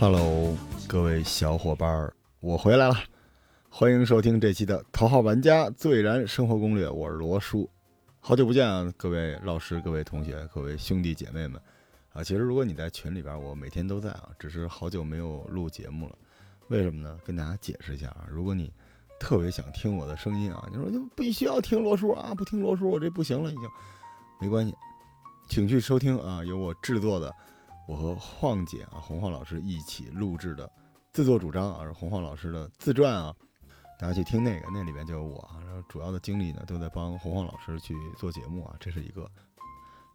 Hello， 各位小伙伴，我回来了，欢迎收听这期的《头号玩家最燃生活攻略》，我是罗叔，好久不见啊，各位老师、各位同学、各位兄弟姐妹们啊！其实如果你在群里边，我每天都在啊，只是好久没有录节目了，为什么呢？跟大家解释一下啊，如果你特别想听我的声音啊，你说就必须要听罗叔啊，不听罗叔我这不行了，已经没关系，请去收听啊，由我制作的。我和晃姐啊，洪晃老师一起录制的自作主张啊，是洪晃老师的自传啊，大家去听那个，那里边就有我啊。然后主要的精力呢，都在帮洪晃老师去做节目啊，这是一个。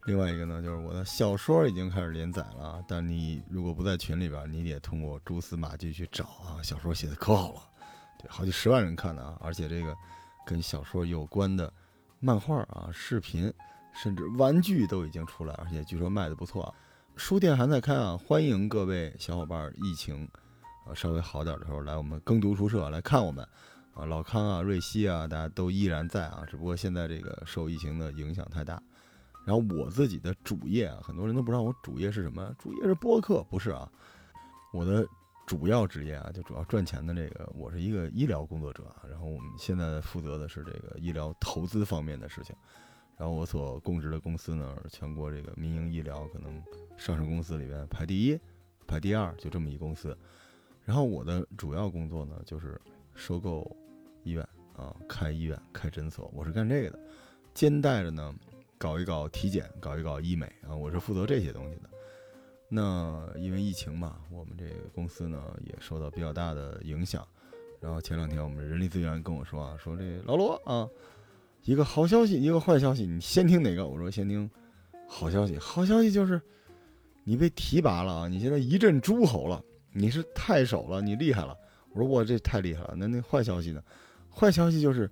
另外一个呢，就是我的小说已经开始连载了，但你如果不在群里边，你也通过蛛丝马迹去找啊，小说写的可好了，对，好几十万人看的啊，而且这个跟小说有关的漫画啊、视频，甚至玩具都已经出来，而且据说卖的不错啊。书店还在开啊，欢迎各位小伙伴，疫情稍微好点的时候来我们耕读书社来看我们啊，老康啊、瑞希啊，大家都依然在啊，只不过现在这个受疫情的影响太大。然后我自己的主业啊，很多人都不知道我主业是什么，主业是播客，不是啊，我的主要职业啊，就主要赚钱的这个，我是一个医疗工作者，然后我们现在负责的是这个医疗投资方面的事情。然后我所供职的公司呢，全国这个民营医疗可能上市公司里面排第一、排第二，就这么一公司。然后我的主要工作呢，就是收购医院啊，开医院、开诊所，我是干这个的。兼带着呢，搞一搞体检，搞一搞医美啊，我是负责这些东西的。那因为疫情嘛，我们这个公司呢也受到比较大的影响。然后前两天我们人力资源跟我说啊，说这老罗啊。一个好消息，一个坏消息，你先听哪个？我说先听好消息。好消息就是你被提拔了啊！你现在一阵诸侯了，你是太守了，你厉害了。我说我这太厉害了。那坏消息呢？坏消息就是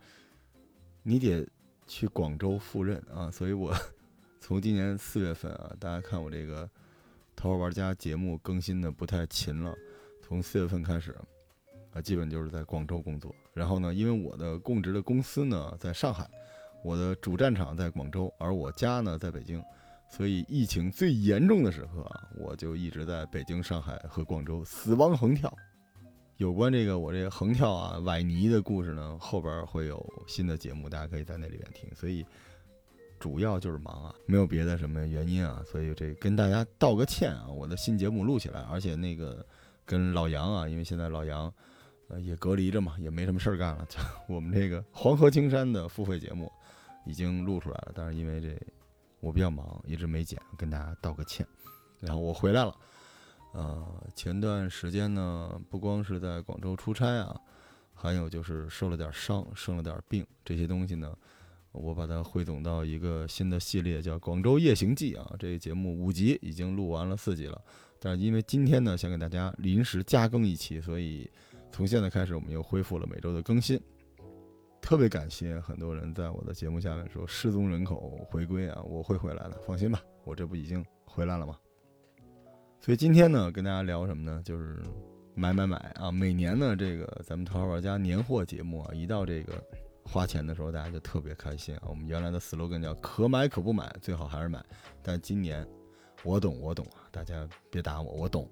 你得去广州赴任啊！所以我从今年4月份啊，大家看我这个《头号玩家》节目更新的不太勤了，从4月份开始啊，基本就是在广州工作。然后呢，因为我的供职的公司呢在上海。我的主战场在广州，而我家呢在北京，所以疫情最严重的时刻啊，我就一直在北京、上海和广州死亡横跳。有关这个我这横跳啊、崴泥的故事呢，后边会有新的节目，大家可以在那里面听。所以主要就是忙啊，没有别的什么原因啊，所以这跟大家道个歉啊。我的新节目录起来，而且那个跟老杨啊，因为现在老杨也隔离着嘛，也没什么事儿干了，我们这个黄河青山的付费节目。已经录出来了，但是因为这我比较忙，一直没剪，跟大家道个歉。然后我回来了，前段时间呢，不光是在广州出差啊，还有就是受了点伤，生了点病，这些东西呢，我把它汇总到一个新的系列，叫《广州夜行记》啊。这个节目5集已经录完了4集了，但是因为今天呢，想给大家临时加更一期，所以从现在开始，我们又恢复了每周的更新。特别感谢很多人在我的节目下面说失踪人口回归啊，我会回来的，放心吧，我这不已经回来了吗？所以今天呢，跟大家聊什么呢？就是买啊！每年呢，这个咱们《头号玩家》年货节目啊，一到这个花钱的时候，大家就特别开心啊。我们原来的 slogan 叫“可买可不买，最好还是买”，但今年我懂啊，大家别打我，我懂，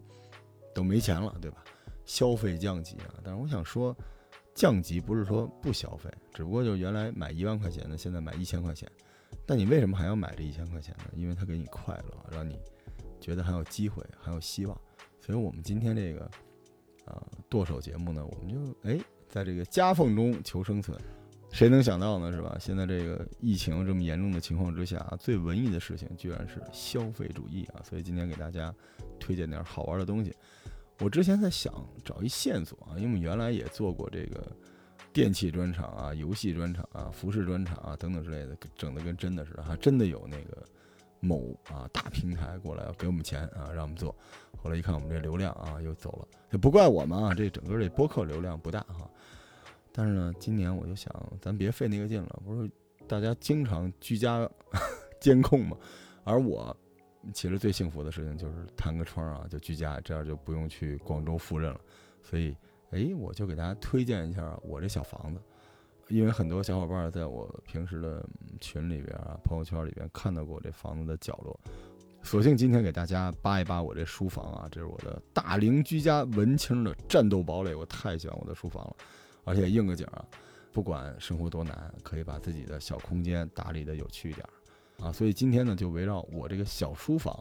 都没钱了，对吧？消费降级啊，但是我想说。降级不是说不消费，只不过就原来买1万块钱的，现在买1000块钱。但你为什么还要买这1000块钱呢？因为它给你快乐，让你觉得还有机会，还有希望。所以我们今天这个剁手节目呢，我们就在这个夹缝中求生存。谁能想到呢，是吧？现在这个疫情这么严重的情况之下，最文艺的事情居然是消费主义啊！所以今天给大家推荐点好玩的东西。我之前在想找一线索啊，因为原来也做过这个电器专场啊、游戏专场啊、服饰专场啊等等之类的，整的跟真的似的，还真的有那个某啊大平台过来要给我们钱啊，让我们做。后来一看我们这流量啊又走了，也不怪我们啊，这整个这播客流量不大哈。但是呢，今年我就想，咱别费那个劲了，不是大家经常居家监控嘛，而我。其实最幸福的事情就是弹个窗啊，就居家，这样就不用去广州赴任了。所以，我就给大家推荐一下我这小房子，因为很多小伙伴在我平时的群里边啊、朋友圈里边看到过这房子的角落，索性今天给大家扒一扒我这书房啊，这是我的大龄居家文青的战斗堡垒，我太喜欢我的书房了，而且应个景啊，不管生活多难，可以把自己的小空间打理的有趣一点啊。所以今天呢，就围绕我这个小书房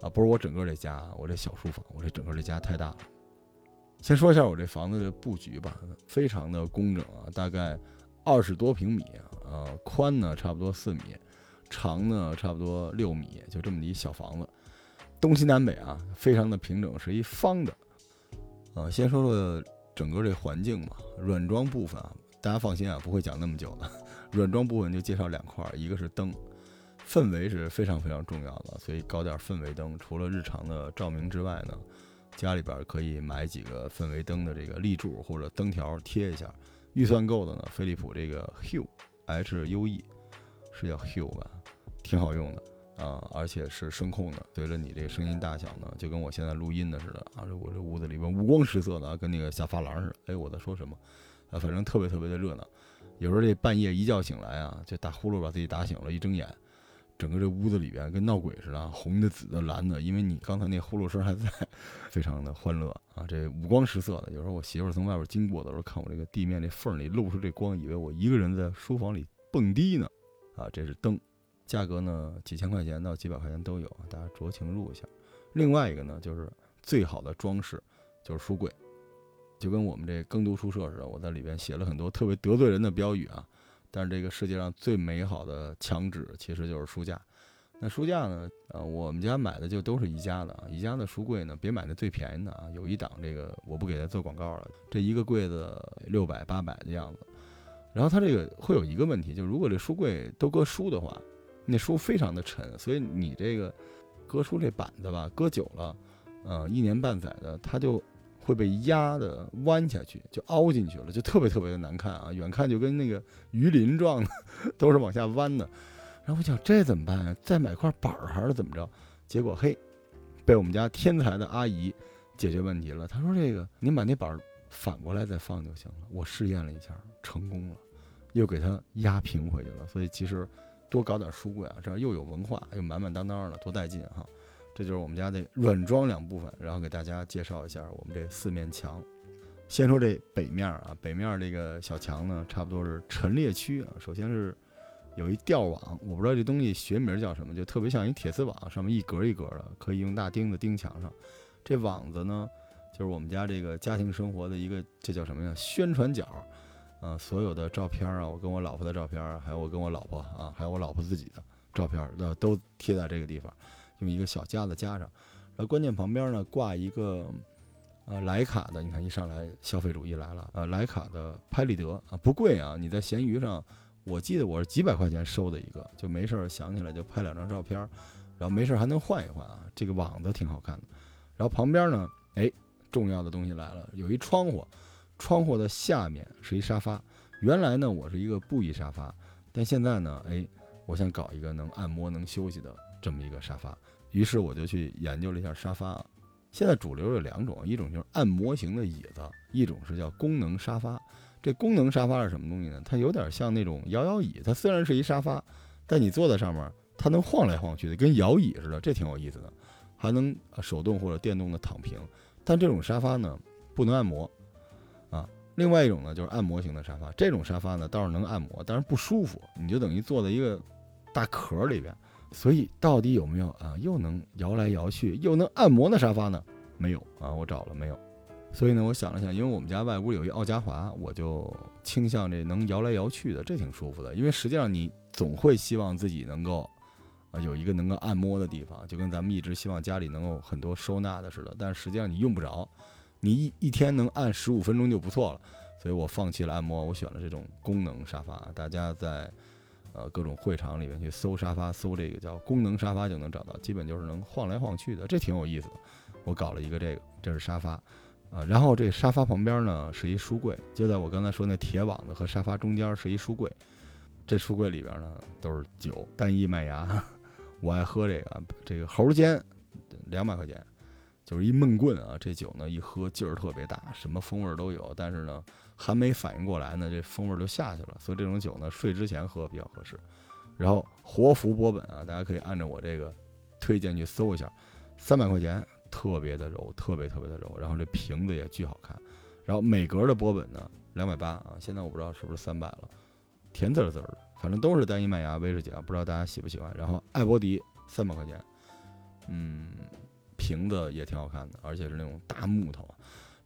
啊，不是我整个这家，我这小书房，我这整个这家太大了。先说一下我这房子的布局吧，非常的工整啊，大概20多平米啊，宽呢差不多4米。长呢差不多6米，就这么一小房子，东西南北啊非常的平整，是一方的。先说说整个这环境嘛，软装部分啊，大家放心啊，不会讲那么久的。软装部分就介绍2块，一个是灯，氛围是非常非常重要的，所以搞点氛围灯。除了日常的照明之外呢，家里边可以买几个氛围灯的这个立柱或者灯条贴一下。预算够的呢，飞利浦这个 HUE 是叫 HUE 吧？挺好用的啊，而且是声控的，随着你这个声音大小呢，就跟我现在录音的似的啊。我这屋子里边五光十色的，跟那个下发廊似的。哎，我在说什么？啊，反正特别特别的热闹。有时候这半夜一觉醒来啊，这打呼噜把自己打醒了，一睁眼，整个这屋子里边跟闹鬼似的，红的、紫的、蓝的，因为你刚才那呼噜声还在，非常的欢乐啊。这五光十色的，有时候我媳妇从外边经过的时候，看我这个地面这缝里露出这光，以为我一个人在书房里蹦迪呢。啊，这是灯。价格呢，几千块钱到几百块钱都有，大家酌情入一下。另外一个呢，就是最好的装饰就是书柜，就跟我们这耕读书社似的，我在里边写了很多特别得罪人的标语啊。但是这个世界上最美好的墙纸其实就是书架。那书架呢，我们家买的就都是宜家的，宜家的书柜呢，别买的最便宜的啊，有一档这个我不给它做广告了，这一个柜子600、800的样子。然后它这个会有一个问题，就如果这书柜都搁书的话。那书非常的沉，所以你这个搁书这板子吧，搁久了，1年半载的，它就会被压的弯下去，就凹进去了，就特别特别的难看啊！远看就跟那个鱼鳞状的，都是往下弯的。然后我想这怎么办呀？再买块板儿还是怎么着？结果嘿，被我们家天才的阿姨解决问题了。她说这个您把那板儿反过来再放就行了。我试验了一下，成功了，又给它压平回去了。所以其实。多搞点书柜啊，这样又有文化，又满满当当的，多带劲哈！这就是我们家的软装2部分，然后给大家介绍一下我们这4面墙。先说这北面啊，北面这个小墙呢，差不多是陈列区啊。首先是有一吊网，我不知道这东西学名叫什么，就特别像一铁丝网，上面一格一格的，可以用大钉子钉墙上。这网子呢，就是我们家这个家庭生活的一个，这叫什么呀？宣传角。所有的照片啊，我跟我老婆的照片，还有我跟我老婆啊，还有我老婆自己的照片，都贴在这个地方，用一个小夹子夹上。然后关键旁边呢挂一个徕卡的，你看一上来消费主义来了啊，徕卡的拍立得啊，不贵啊，你在闲鱼上，我记得我是几百块钱收的一个，就没事想起来就拍2张照片，然后没事还能换一换啊，这个网子挺好看的。然后旁边呢，哎，重要的东西来了，有一窗户。窗户的下面是一沙发，原来呢我是一个布艺沙发，但现在呢，哎，我想搞一个能按摩能休息的这么一个沙发，于是我就去研究了一下沙发。现在主流有2种，一种就是按摩型的椅子，一种是叫功能沙发。这功能沙发是什么东西呢？它有点像那种摇摇椅，它虽然是一沙发，但你坐在上面，它能晃来晃去的，跟摇椅似的，这挺有意思的，还能手动或者电动的躺平。但这种沙发呢，不能按摩。另外一种呢，就是按摩型的沙发，这种沙发呢倒是能按摩，但是不舒服，你就等于坐在一个大壳里边。所以到底有没有啊，又能摇来摇去又能按摩的沙发呢？没有啊，我找了没有。所以呢，我想了想，因为我们家外屋有一奥家华，我就倾向这能摇来摇去的，这挺舒服的。因为实际上你总会希望自己能够有一个能够按摩的地方，就跟咱们一直希望家里能够很多收纳的似的，但实际上你用不着。你一天能按15分钟就不错了，所以我放弃了按摩，我选了这种功能沙发。大家在各种会场里面去搜沙发，搜这个叫功能沙发就能找到，基本就是能晃来晃去的，这挺有意思的。我搞了一个这个，这是沙发啊，然后这沙发旁边呢是一书柜，就在我刚才说那铁网子和沙发中间是一书柜，这书柜里边呢都是酒，单一麦芽，我爱喝这个猴尖，200块钱。就是一闷棍啊，这酒呢一喝劲儿特别大，什么风味都有，但是呢还没反应过来呢，这风味就下去了，所以这种酒呢睡之前喝比较合适。然后活福波本啊，大家可以按照我这个推荐去搜一下，300块钱，特别的柔，特别的柔，然后这瓶子也巨好看，然后每格的波本呢280啊，现在我不知道是不是300了，甜滋滋的，反正都是单一麦芽威士忌啊，不知道大家喜不喜欢。然后艾伯迪300块钱，嗯，瓶子也挺好看的，而且是那种大木头。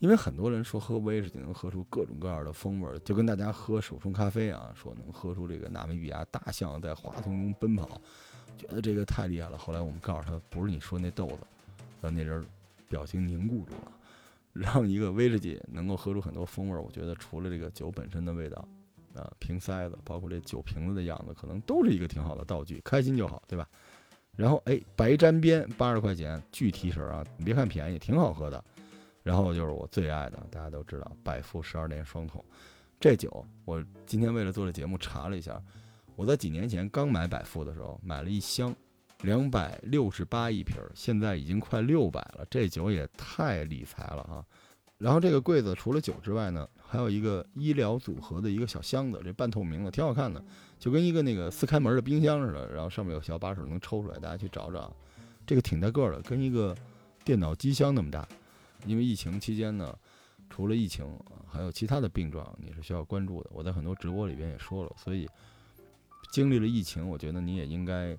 因为很多人说喝威士忌能喝出各种各样的风味，就跟大家喝手冲咖啡啊，说能喝出这个纳米比亚大象在花丛中奔跑，觉得这个太厉害了。后来我们告诉他，不是你说那豆子，那人表情凝固住了。让一个威士忌能够喝出很多风味，我觉得除了这个酒本身的味道，啊，瓶塞子，包括这酒瓶子的样子，可能都是一个挺好的道具，开心就好，对吧？然后哎，白沾边80块钱，巨提神啊！别看便宜，挺好喝的。然后就是我最爱的，大家都知道，百富12年双桶。这酒我今天为了做这节目查了一下，我在几年前刚买百富的时候，买了一箱，268一瓶，现在已经快600了。这酒也太理财了啊！然后这个柜子除了酒之外呢，还有一个医疗组合的一个小箱子，这半透明的，挺好看的，就跟一个那个四开门的冰箱似的，然后上面有小把手能抽出来，大家去找找。这个挺大个的，跟一个电脑机箱那么大。因为疫情期间呢，除了疫情还有其他的病状你是需要关注的，我在很多直播里边也说了，所以经历了疫情，我觉得你也应该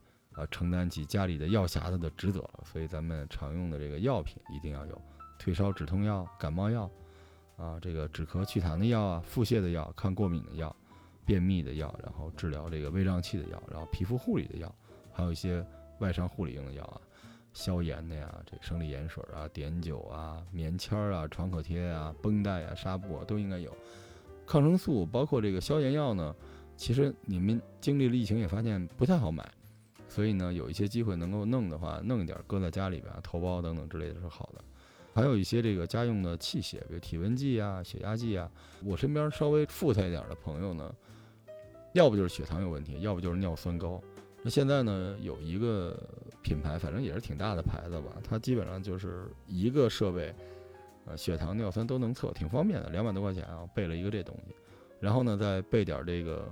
承担起家里的药匣子的职责了。所以咱们常用的这个药品一定要有退烧止痛药、感冒药啊，这个止咳祛痰的药啊，腹泻的药、抗过敏的药、便秘的药，然后治疗这个胃胀气的药，然后皮肤护理的药，还有一些外伤护理用的药啊，消炎的呀，这生理盐水啊、碘酒啊、棉签啊、创可贴啊、绷带啊、纱布啊都应该有。抗生素包括这个消炎药呢，其实你们经历了疫情也发现不太好买，所以呢有一些机会能够弄的话，弄一点搁在家里边头孢等等之类的是好的。还有一些这个家用的器械，比如体温计啊、血压计啊。我身边稍微富态一点的朋友呢，要不就是血糖有问题，要不就是尿酸高。那现在呢有一个品牌，反正也是挺大的牌子吧，它基本上就是一个设备，血糖尿酸都能测，挺方便的，200多块钱啊，备了一个这东西。然后呢再备点这个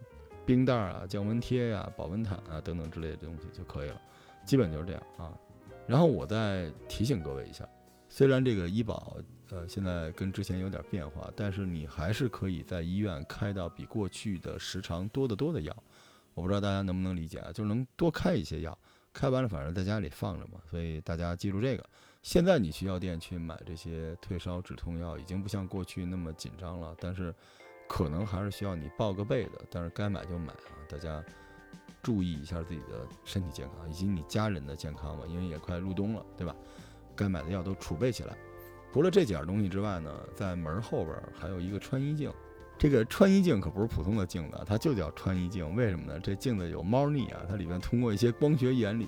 冰袋啊、降温贴啊、保温毯啊等等之类的东西就可以了，基本就是这样啊。然后我再提醒各位一下，虽然这个医保现在跟之前有点变化，但是你还是可以在医院开到比过去的时长多得多的药。我不知道大家能不能理解啊，就是能多开一些药，开完了反正在家里放着嘛，所以大家记住这个。现在你去药店去买这些退烧止痛药已经不像过去那么紧张了，但是可能还是需要你报个备的，但是该买就买啊，大家注意一下自己的身体健康以及你家人的健康吧，因为也快入冬了，对吧？该买的药都储备起来。除了这几样东西之外呢，在门后边还有一个穿衣镜。这个穿衣镜可不是普通的镜子，它就叫穿衣镜。为什么呢？这镜子有猫腻啊，它里面通过一些光学原理，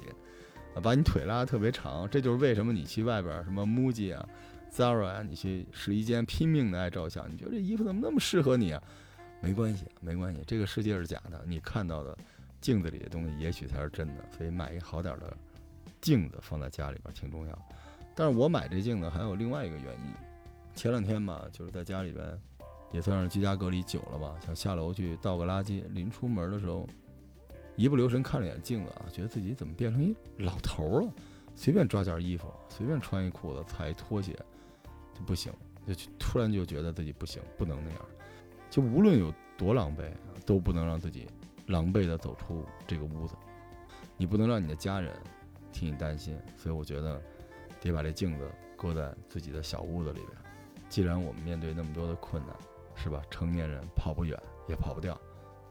把你腿拉得特别长。这就是为什么你去外边什么 MUJI 啊、Zara 啊，你去试衣间拼命的爱照相，你觉得这衣服怎么那么适合你啊？没关系，没关系，这个世界是假的，你看到的镜子里的东西也许才是真的。所以买一好点的镜子放在家里边挺重要。但是我买这镜子还有另外一个原因。前两天嘛，就是在家里边。也算是居家隔离久了吧，想下楼去倒个垃圾，临出门的时候一不留神看了眼镜子啊，觉得自己怎么变成一老头了，随便抓件衣服，随便穿一裤子，踩一拖鞋就不行，就突然就觉得自己不行，不能那样，就无论有多狼狈都不能让自己狼狈的走出这个屋子，你不能让你的家人替你担心，所以我觉得得把这镜子搁在自己的小屋子里边。既然我们面对那么多的困难，是吧？成年人跑不远，也跑不掉，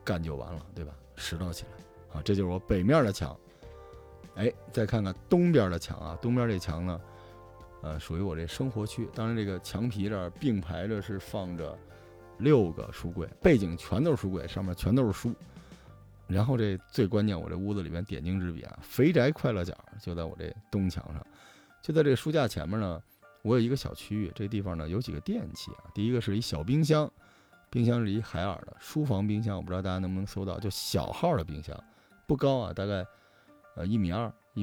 干就完了，对吧？拾掇起来啊！这就是我北面的墙。哎，再看看东边的墙啊！东边这墙呢，属于我这生活区。当然，这个墙皮这儿并排着是放着6个书柜，背景全都是书柜，上面全都是书。然后这最关键，我这屋子里面点睛之笔啊，肥宅快乐角就在我这东墙上，就在这个书架前面呢。我有一个小区域，这地方呢有几个电器啊。第一个是一小冰箱，冰箱是一海尔的书房冰箱，我不知道大家能不能搜到，就小号的冰箱，不高啊，大概1.2米、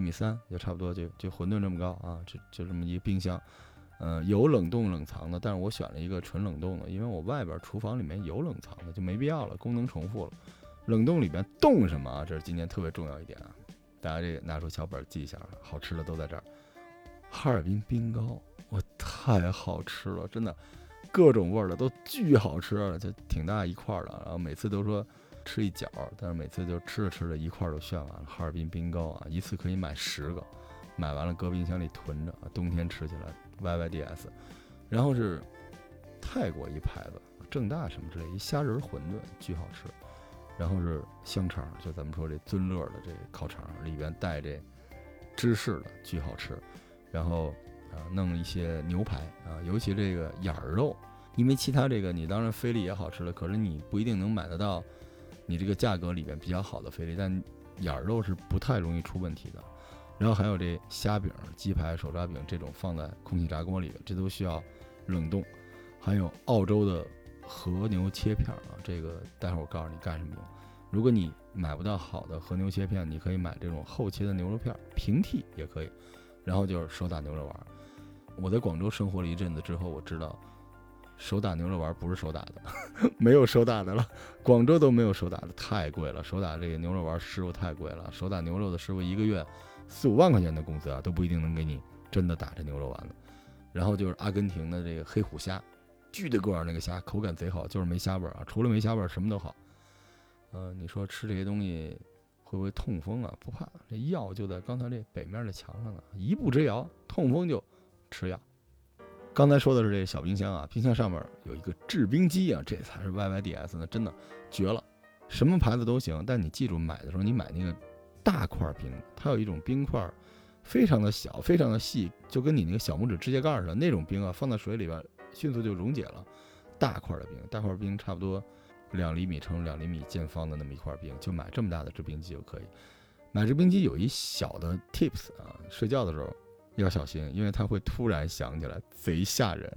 1.3米就差不多，就馄饨这么高啊，就这么一冰箱。有冷冻冷藏的，但是我选了一个纯冷冻的，因为我外边厨房里面有冷藏的就没必要了，功能重复了。冷冻里面冻什么啊？这是今天特别重要一点啊。大家这拿出小本记一下，好吃的都在这儿。哈尔滨冰糕，我太好吃了，真的，各种味儿的都巨好吃了，就挺大一块的。然后每次都说吃一角，但是每次就吃着吃着一块都炫完了。哈尔滨冰糕啊，一次可以买10个，买完了搁冰箱里囤着，冬天吃起来 YYDS。然后是泰国一牌子，正大什么之类，一虾仁馄饨巨好吃。然后是香肠，就咱们说这尊乐的这烤肠，里边带这芝士的巨好吃。然后弄一些牛排啊，尤其这个眼儿肉，因为其他这个你当然菲力也好吃了，可是你不一定能买得到你这个价格里边比较好的菲力，但眼儿肉是不太容易出问题的。然后还有这虾饼、鸡排、手抓饼这种放在空气炸锅里边，这都需要冷冻。还有澳洲的和牛切片啊，这个待会儿我告诉你干什么用。如果你买不到好的和牛切片，你可以买这种厚切的牛肉片，平替也可以。然后就是手打牛肉丸。我在广州生活了一阵子之后，我知道手打牛肉丸不是手打的，没有手打的了，广州都没有手打的，太贵了。手打这个牛肉丸师傅太贵了，手打牛肉的师傅一个月4-5万块钱的工资啊，都不一定能给你真的打这牛肉丸子。然后就是阿根廷的这个黑虎虾，巨的个儿，那个虾口感贼好，就是没虾味儿啊，除了没虾味儿什么都好。你说吃这些东西会不会痛风啊？不怕，这药就在刚才这北面的墙上了，一步之遥，痛风就吃药。刚才说的是这小冰箱啊，冰箱上面有一个制冰机啊，这才是 YYDS 呢，真的绝了，什么牌子都行，但你记住买的时候你买那个大块冰，它有一种冰块非常的小，非常的细，就跟你那个小拇指指甲盖似的那种冰啊，放到水里边迅速就溶解了。大块的冰，大块冰差不多2厘米乘2厘米见方的那么一块冰，就买这么大的制冰机就可以。买制冰机有一小的 tips 啊，睡觉的时候要小心，因为它会突然响起来，贼吓人。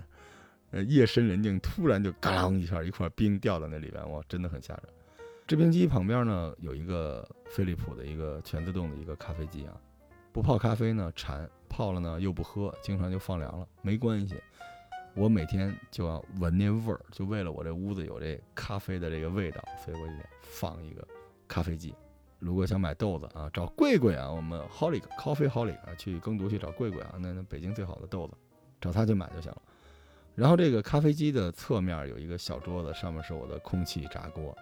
夜深人静突然就嘎啷一下，一块冰掉到那里边，哇，真的很吓人。制冰机旁边呢有一个飞利浦的一个全自动的一个咖啡机啊，不泡咖啡呢馋，泡了呢又不喝，经常就放凉了，没关系。我每天就要闻那味儿，就为了我这屋子有这咖啡的这个味道，所以我也放一个咖啡机。如果想买豆子啊，找贵贵啊，我们 Holly Coffee Holly 啊，去耕读去找贵贵啊，那北京最好的豆子，找他去买就行了。然后这个咖啡机的侧面有一个小桌子，上面是我的空气炸锅。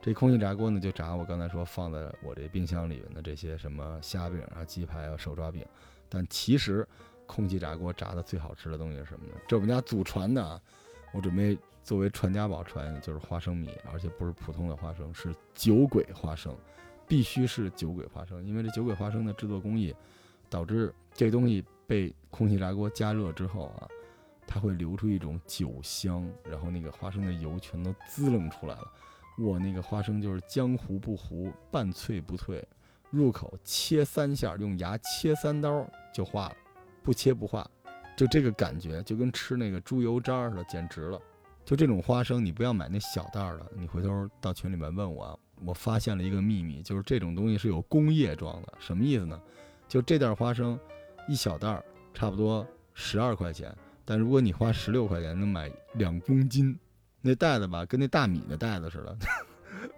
这空气炸锅呢，就炸我刚才说放在我这冰箱里面的这些什么虾饼啊、鸡排啊、手抓饼，但其实空气炸锅炸的最好吃的东西是什么呢？这我们家祖传的，我准备作为传家宝传，就是花生米，而且不是普通的花生，是酒鬼花生，必须是酒鬼花生。因为这酒鬼花生的制作工艺，导致这东西被空气炸锅加热之后啊，它会流出一种酒香，然后那个花生的油全都滋楞出来了。哇，那个花生就是浆糊不糊，半脆不脆，入口切3下，用牙切3刀就化了。不切不化，就这个感觉就跟吃那个猪油渣似的，简直了。就这种花生你不要买那小袋的，你回头到群里面问我啊，我发现了一个秘密，就是这种东西是有工业装的。什么意思呢？就这袋花生一小袋差不多12块钱，但如果你花16块钱能买2公斤，那袋子吧跟那大米的袋子似的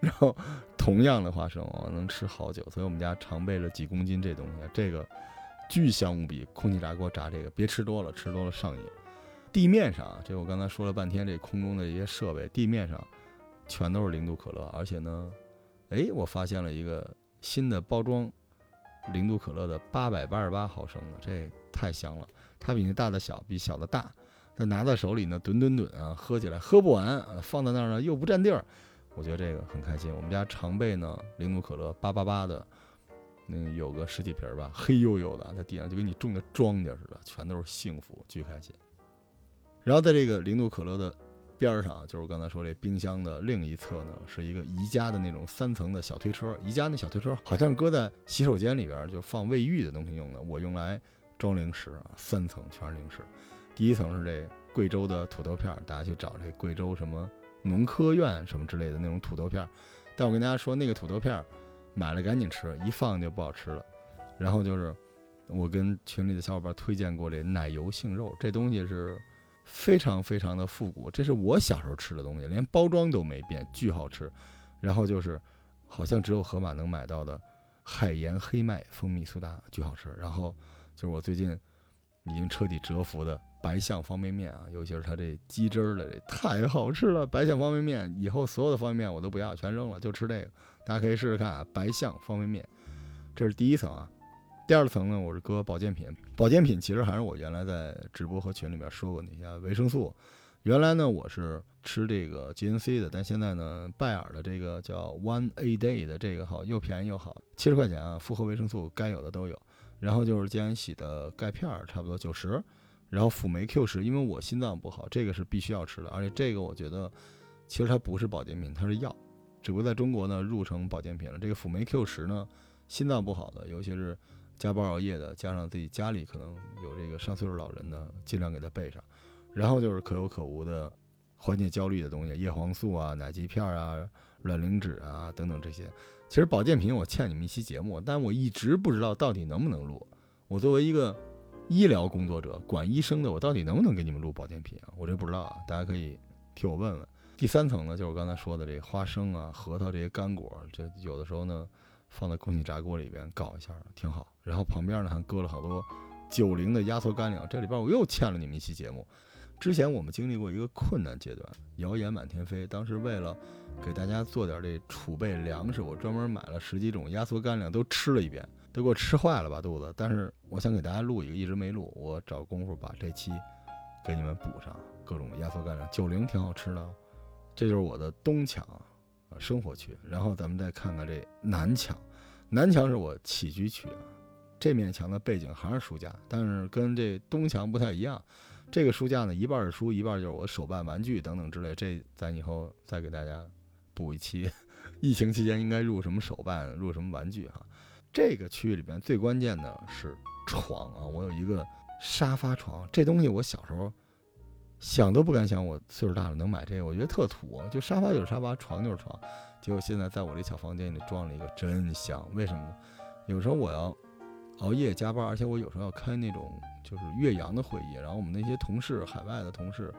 然后同样的花生我能吃好久，所以我们家常备了几公斤这东西。这个巨香无比，空气炸锅炸这个别吃多了，吃多了上瘾。地面上啊，这我刚才说了半天，这空中的一些设备，地面上全都是0度可乐，而且呢，我发现了一个新的包装，0度可乐的888毫升的，这太香了。它比那大的小，比小的大。那拿在手里呢，吨吨吨啊，喝起来喝不完，放在那儿呢又不占地儿，我觉得这个很开心。我们家常备呢0度可乐888的。有个10几瓶吧，黑黝黝的，在地上就跟你种的庄稼似的，全都是幸福，巨开心。然后在这个0度可乐的边上，就是我刚才说这冰箱的另一侧呢，是一个宜家的那种3层的小推车。宜家那小推车好像搁在洗手间里边，就放卫浴的东西用的，我用来装零食啊。3层全是零食，第1层是这贵州的土豆片，大家去找这贵州什么农科院什么之类的那种土豆片，但我跟大家说那个土豆片买了赶紧吃，一放就不好吃了。然后就是我跟群里的小伙伴推荐过这奶油杏肉，这东西是非常非常的复古，这是我小时候吃的东西，连包装都没变，巨好吃。然后就是好像只有盒马能买到的海盐黑麦蜂蜜苏打，巨好吃。然后就是我最近已经彻底折服的白象方便面啊，尤其是它这鸡汁儿的，这太好吃了。白象方便面以后所有的方便面我都不要，全扔了，就吃这个。大家可以试试看啊，白象方便面，这是第一层啊。第二层呢，我是搁保健品。保健品其实还是我原来在直播和群里面说过那些维生素。原来呢，我是吃这个 GNC 的，但现在呢，拜耳的这个叫 One A Day 的这个好，又便宜又好，70块钱啊，复合维生素该有的都有。然后就是健安喜的钙片，差不多90，然后辅酶 Q10，因为我心脏不好，这个是必须要吃的。而且这个我觉得其实它不是保健品，它是药，只不过在中国呢入成保健品了。这个辅酶 Q10呢，心脏不好的，尤其是加班熬夜的，加上自己家里可能有这个上岁数老人的，尽量给它备上。然后就是可有可无的缓解焦虑的东西，叶黄素啊、奶蓟片啊、卵磷脂啊等等这些。其实保健品我欠你们一期节目，但我一直不知道到底能不能录。我作为一个医疗工作者，管医生的，我到底能不能给你们录保健品啊？我这不知道啊，大家可以替我问问。第三层呢，就是我刚才说的这花生啊、核桃这些干果，这有的时候呢放在空气炸锅里边搞一下挺好。然后旁边呢还搁了好多90的压缩干粮，这里边我又欠了你们一期节目。之前我们经历过一个困难阶段，谣言满天飞。当时为了给大家做点这储备粮食，我专门买了10几种压缩干粮，都吃了一遍，都给我吃坏了吧肚子。但是我想给大家录一个，一直没录，我找功夫把这期给你们补上。各种压缩干粮，90挺好吃的。这就是我的东墙生活区，然后咱们再看看这南墙。南墙是我起居区啊，这面墙的背景还是书架，但是跟这东墙不太一样。这个书架呢，一半是书，一半就是我手办、玩具等等之类。这咱以后再给大家补一期，疫情期间应该入什么手办，入什么玩具哈。这个区域里边最关键的是床啊，我有一个沙发床，这东西我小时候想都不敢想，我岁数大了能买这个，我觉得特土，就沙发就是沙发，床就是床。结果现在在我这小房间里装了一个，真香。为什么呢？有时候我要熬夜加班，而且我有时候要开那种就是岳阳的会议，然后我们那些同事，海外的同事，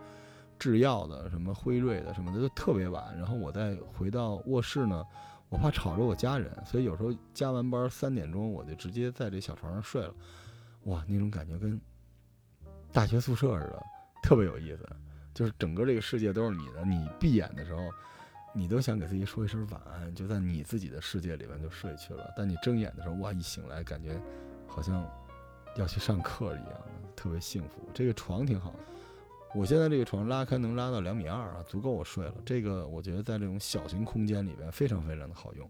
制药的什么辉瑞的什么的都特别晚，然后我再回到卧室呢，我怕吵着我家人，所以有时候加完班3点钟我就直接在这小床上睡了。哇，那种感觉跟大学宿舍似的，特别有意思。就是整个这个世界都是你的，你闭眼的时候你都想给自己说一声晚安，就在你自己的世界里面就睡去了。但你睁眼的时候，哇，一醒来感觉好像要去上课一样，特别幸福。这个床挺好的，我现在这个床拉开能拉到2.2米啊，足够我睡了。这个我觉得在这种小型空间里边非常非常的好用。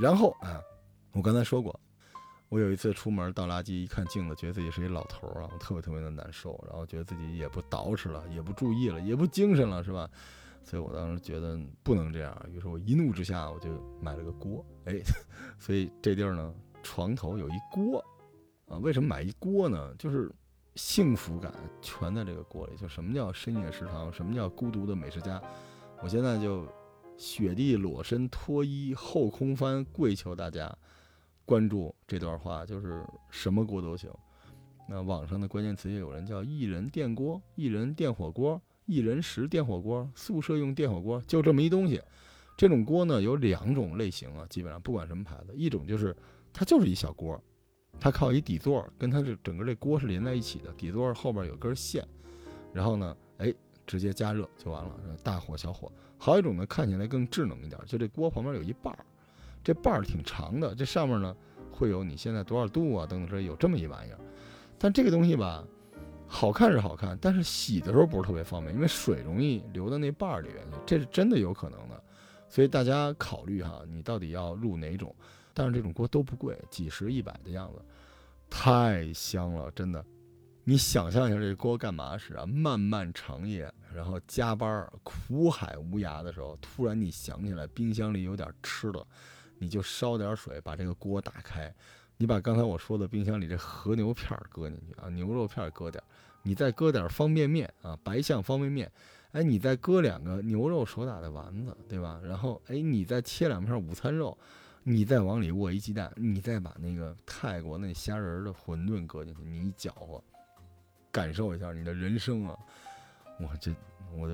然后啊，我刚才说过，我有一次出门倒垃圾，一看镜子，觉得自己是一老头啊，我特别特别的难受，然后觉得自己也不捯饬了，也不注意了，也不精神了，是吧？所以我当时觉得不能这样，于是我一怒之下我就买了个锅，哎，所以这地儿呢，床头有一锅啊。为什么买一锅呢？就是幸福感全在这个锅里。就什么叫深夜食堂，什么叫孤独的美食家，我现在就雪地裸身脱衣后空翻，跪求大家关注这段话，就是什么锅都行。那网上的关键词也有人叫一人电锅、一人电火锅、一人食电火锅、宿舍用电火锅，就这么一东西。这种锅呢有2种类型啊，基本上不管什么牌子。一种就是它就是一小锅，它靠一底座，跟它这整个这锅是连在一起的，底座后边有根线，然后呢，哎，直接加热就完了，大火小火。还有一种呢看起来更智能一点，就这锅旁边有一把，这把挺长的，这上面呢会有你现在多少度啊等等之类，有这么一玩意儿。但这个东西吧，好看是好看，但是洗的时候不是特别方便，因为水容易流到那把里面去，这是真的有可能的。所以大家考虑哈，你到底要入哪种。但是这种锅都不贵，几十、100的样子，太香了，真的。你想象一下这锅干嘛使啊？漫漫长夜，然后加班苦海无涯的时候，突然你想起来冰箱里有点吃的，你就烧点水把这个锅打开，你把刚才我说的冰箱里这和牛片搁进去啊，牛肉片搁点，你再搁点方便面啊，白象方便面，哎，你再搁2个牛肉手打的丸子，对吧？然后哎，你再切2片午餐肉，你再往里握一鸡蛋，你再把那个泰国那虾仁的馄饨搁进去，你一搅和，感受一下你的人生啊！我这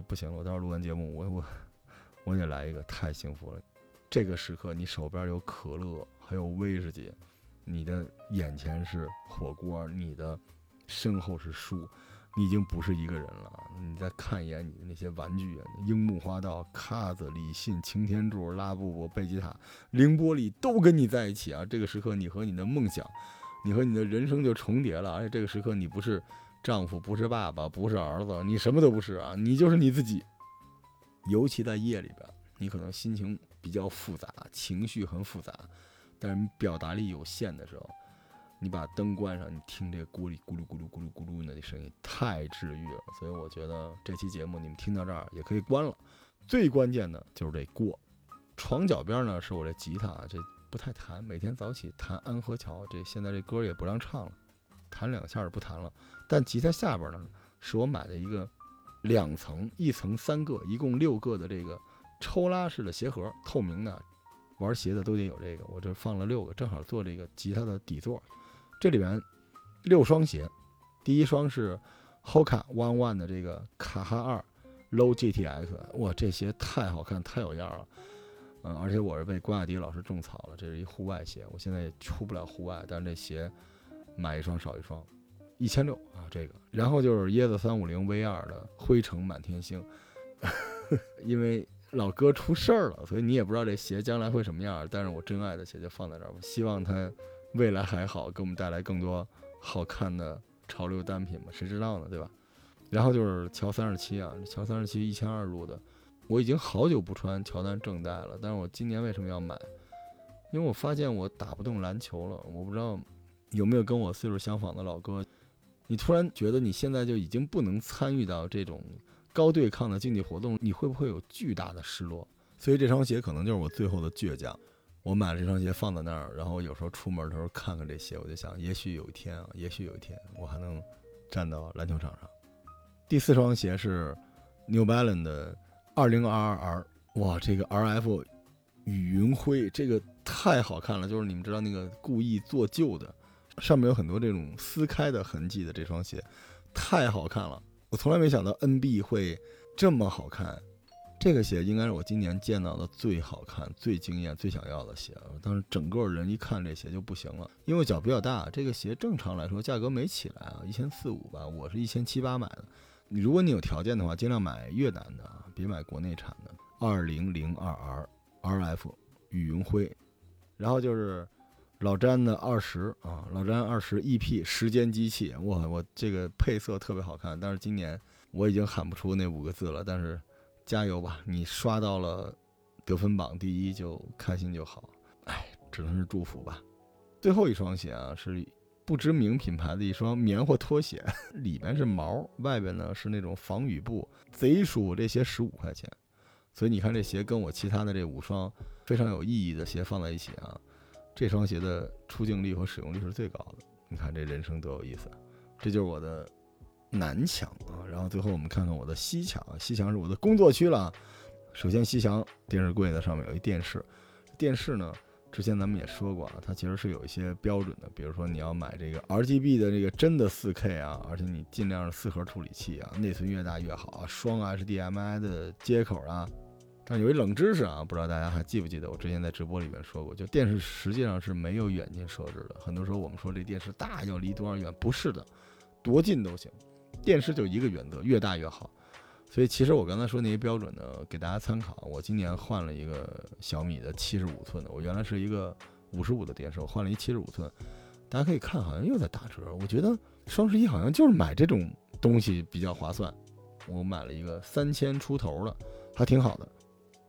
不行了，我到时候录完节目，我得来一个，太幸福了。这个时刻，你手边有可乐。还有威士忌，你的眼前是火锅，你的身后是树，你已经不是一个人了。你再看一眼你的那些玩具，樱木花道、卡子、李信、擎天柱、拉布布、贝吉塔、凌波丽都跟你在一起啊！这个时刻，你和你的梦想，你和你的人生就重叠了。而且这个时刻，你不是丈夫，不是爸爸，不是儿子，你什么都不是啊！你就是你自己。尤其在夜里边，你可能心情比较复杂，情绪很复杂，但是表达力有限的时候，你把灯关上，你听这咕噜咕噜咕噜咕噜咕噜的声音太治愈了。所以我觉得这期节目你们听到这儿也可以关了。最关键的就是这过。床脚边呢是我这吉他，这不太弹，每天早起弹安河桥，这现在这歌也不让唱了，弹两下就不弹了。但吉他下边呢是我买的一个两层，一层三个，一共6个的这个抽拉式的鞋盒，透明的，玩鞋的都得有这个。我这放了6个，正好做这个吉他的底座。这里面6双鞋，第一双是 Hoka One One 的这个卡哈2 Low GTX， 哇，这鞋太好看，太有样了。而且我是被关雅迪老师种草了，这是一户外鞋，我现在也出不了户外，但是这鞋买一双少一双，1600啊这个。然后就是椰子350 V2 的灰城满天星，因为老哥出事儿了，所以你也不知道这鞋将来会什么样，但是我真爱的鞋就放在这儿，我希望它未来还好，给我们带来更多好看的潮流单品嘛，谁知道呢，对吧？然后就是乔37啊，乔371200入的，我已经好久不穿乔丹正代了，但是我今年为什么要买？因为我发现我打不动篮球了。我不知道有没有跟我岁数相仿的老哥，你突然觉得你现在就已经不能参与到这种高对抗的竞技活动，你会不会有巨大的失落？所以这双鞋可能就是我最后的倔强。我买了这双鞋放在那儿，然后有时候出门的时候看看这鞋，我就想也许有一天啊，也许有一天我还能站到篮球场上。第4双鞋是 New Balance 的 2002R， 哇，这个 RF 雨云灰，这个太好看了，就是你们知道那个故意做旧的，上面有很多这种撕开的痕迹的，这双鞋太好看了，我从来没想到 NB 会这么好看。这个鞋应该是我今年见到的最好看、最惊艳、最想要的鞋，但是整个人一看这鞋就不行了，因为脚比较大，这个鞋正常来说价格没起来啊，1400-1500吧，我是1700-800买的。你如果你有条件的话，尽量买越南的啊，别买国内产的。2002R RF 雨云灰，然后就是老詹的20啊，老詹20 EP 时间机器，我这个配色特别好看，但是今年我已经喊不出那5个字了，但是。加油吧，你刷到了得分榜第1就开心就好，哎，只能是祝福吧。最后一双鞋啊是不知名品牌的一双棉花拖鞋，里面是毛，外边呢是那种防雨布，贼舒服，这鞋15块钱。所以你看这鞋跟我其他的这5双非常有意义的鞋放在一起啊，这双鞋的出镜率和使用率是最高的。你看这人生多有意思，这就是我的南墙啊，然后最后我们看看我的西墙。西墙是我的工作区了。首先，西墙电视柜的上面有一电视，电视呢，之前咱们也说过啊，它其实是有一些标准的，比如说你要买这个 RGB 的这个真的 4K 啊，而且你尽量是4核处理器啊，内存越大越好啊，双 HDMI 的接口啊。但有一冷知识啊，不知道大家还记不记得，我之前在直播里面说过，就电视实际上是没有远近设置的。很多时候我们说这电视大要离多少远，不是的，多近都行。电视就一个原则，越大越好。所以其实我刚才说那些标准呢，给大家参考。我今年换了一个小米的75寸的，我原来是一个55的电视，我换了一75寸。大家可以看，好像又在打折。我觉得双11好像就是买这种东西比较划算。我买了一个3000出头的，还挺好的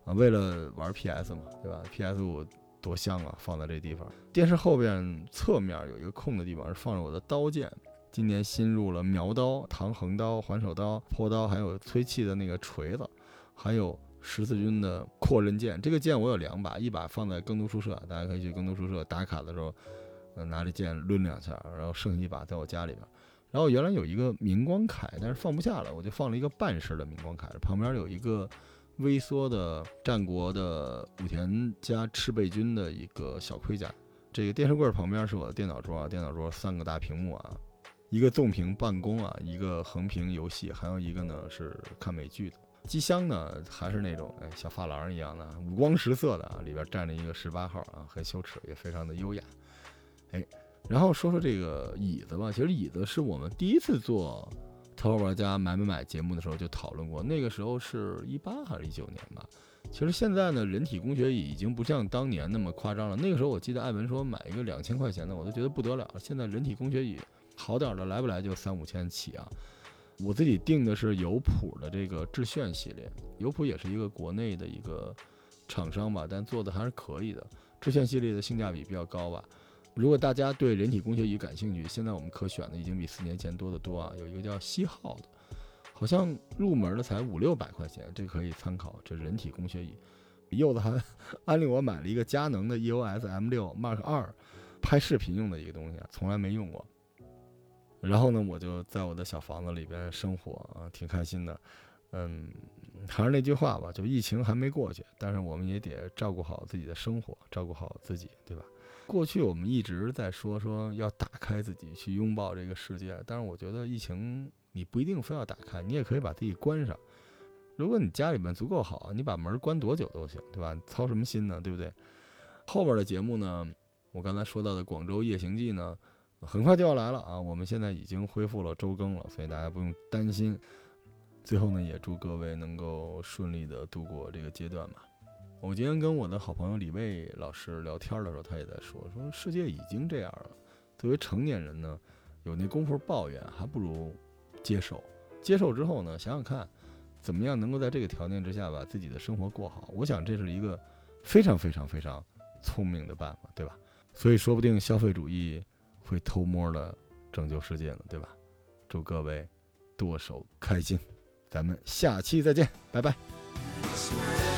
啊。为了玩 PS 嘛，对吧 ？PS5 多香啊，放在这地方。电视后边侧面有一个空的地方，是放着我的刀剑。今年新入了苗刀、唐横刀、环首刀、坡刀，还有崔气的那个锤子，还有14军的阔刃剑。这个剑我有2把，一把放在耕读书社，大家可以去耕读书社打卡的时候，拿着剑抡2下，然后剩一把在我家里边。然后原来有一个明光铠，但是放不下了，我就放了一个半式的明光铠，旁边有一个微缩的战国的武田家赤备军的一个小盔甲。这个电视柜旁边是我的电脑桌啊，电脑桌3个大屏幕啊。一个纵屏办公啊，一个横屏游戏，还有一个呢是看美剧的。机箱呢还是那种小发廊一样的五光十色的，里边站着一个18号啊，很羞耻也非常的优雅。然后说说这个椅子吧，其实椅子是我们第一次做淘宝玩家买节目的时候就讨论过，那个时候是18还是19年吧。其实现在呢，人体工学椅已经不像当年那么夸张了。那个时候我记得艾文说买一个2000块钱的，我都觉得不得了。现在人体工学椅好点的来不来就3000-5000起啊。我自己订的是有谱的这个致炫系列，有谱也是一个国内的一个厂商吧，但做的还是可以的。致炫系列的性价比比较高吧。如果大家对人体工学椅感兴趣，现在我们可选的已经比4年前多得多啊。有一个叫西浩的，好像入门的才500-600块钱，这可以参考。这人体工学椅，柚子还安利我买了一个佳能的 EOS M6 Mark II， 拍视频用的一个东西，从来没用过。然后呢，我就在我的小房子里边生活啊，挺开心的。还是那句话吧，就疫情还没过去，但是我们也得照顾好自己的生活，照顾好自己，对吧？过去我们一直在说要打开自己，去拥抱这个世界，但是我觉得疫情你不一定非要打开，你也可以把自己关上。如果你家里面足够好，你把门关多久都行，对吧？操什么心呢，对不对？后边的节目呢，我刚才说到的广州夜行记呢，很快就要来了啊！我们现在已经恢复了周更了，所以大家不用担心。最后呢，也祝各位能够顺利的度过这个阶段吧。我今天跟我的好朋友李卫老师聊天的时候，他也在说世界已经这样了。作为成年人呢，有那功夫抱怨，还不如接受。接受之后呢，想想看，怎么样能够在这个条件之下把自己的生活过好。我想这是一个非常非常非常聪明的办法，对吧？所以说不定消费主义会偷摸的拯救世界呢，对吧？祝各位剁手开心，咱们下期再见，拜拜。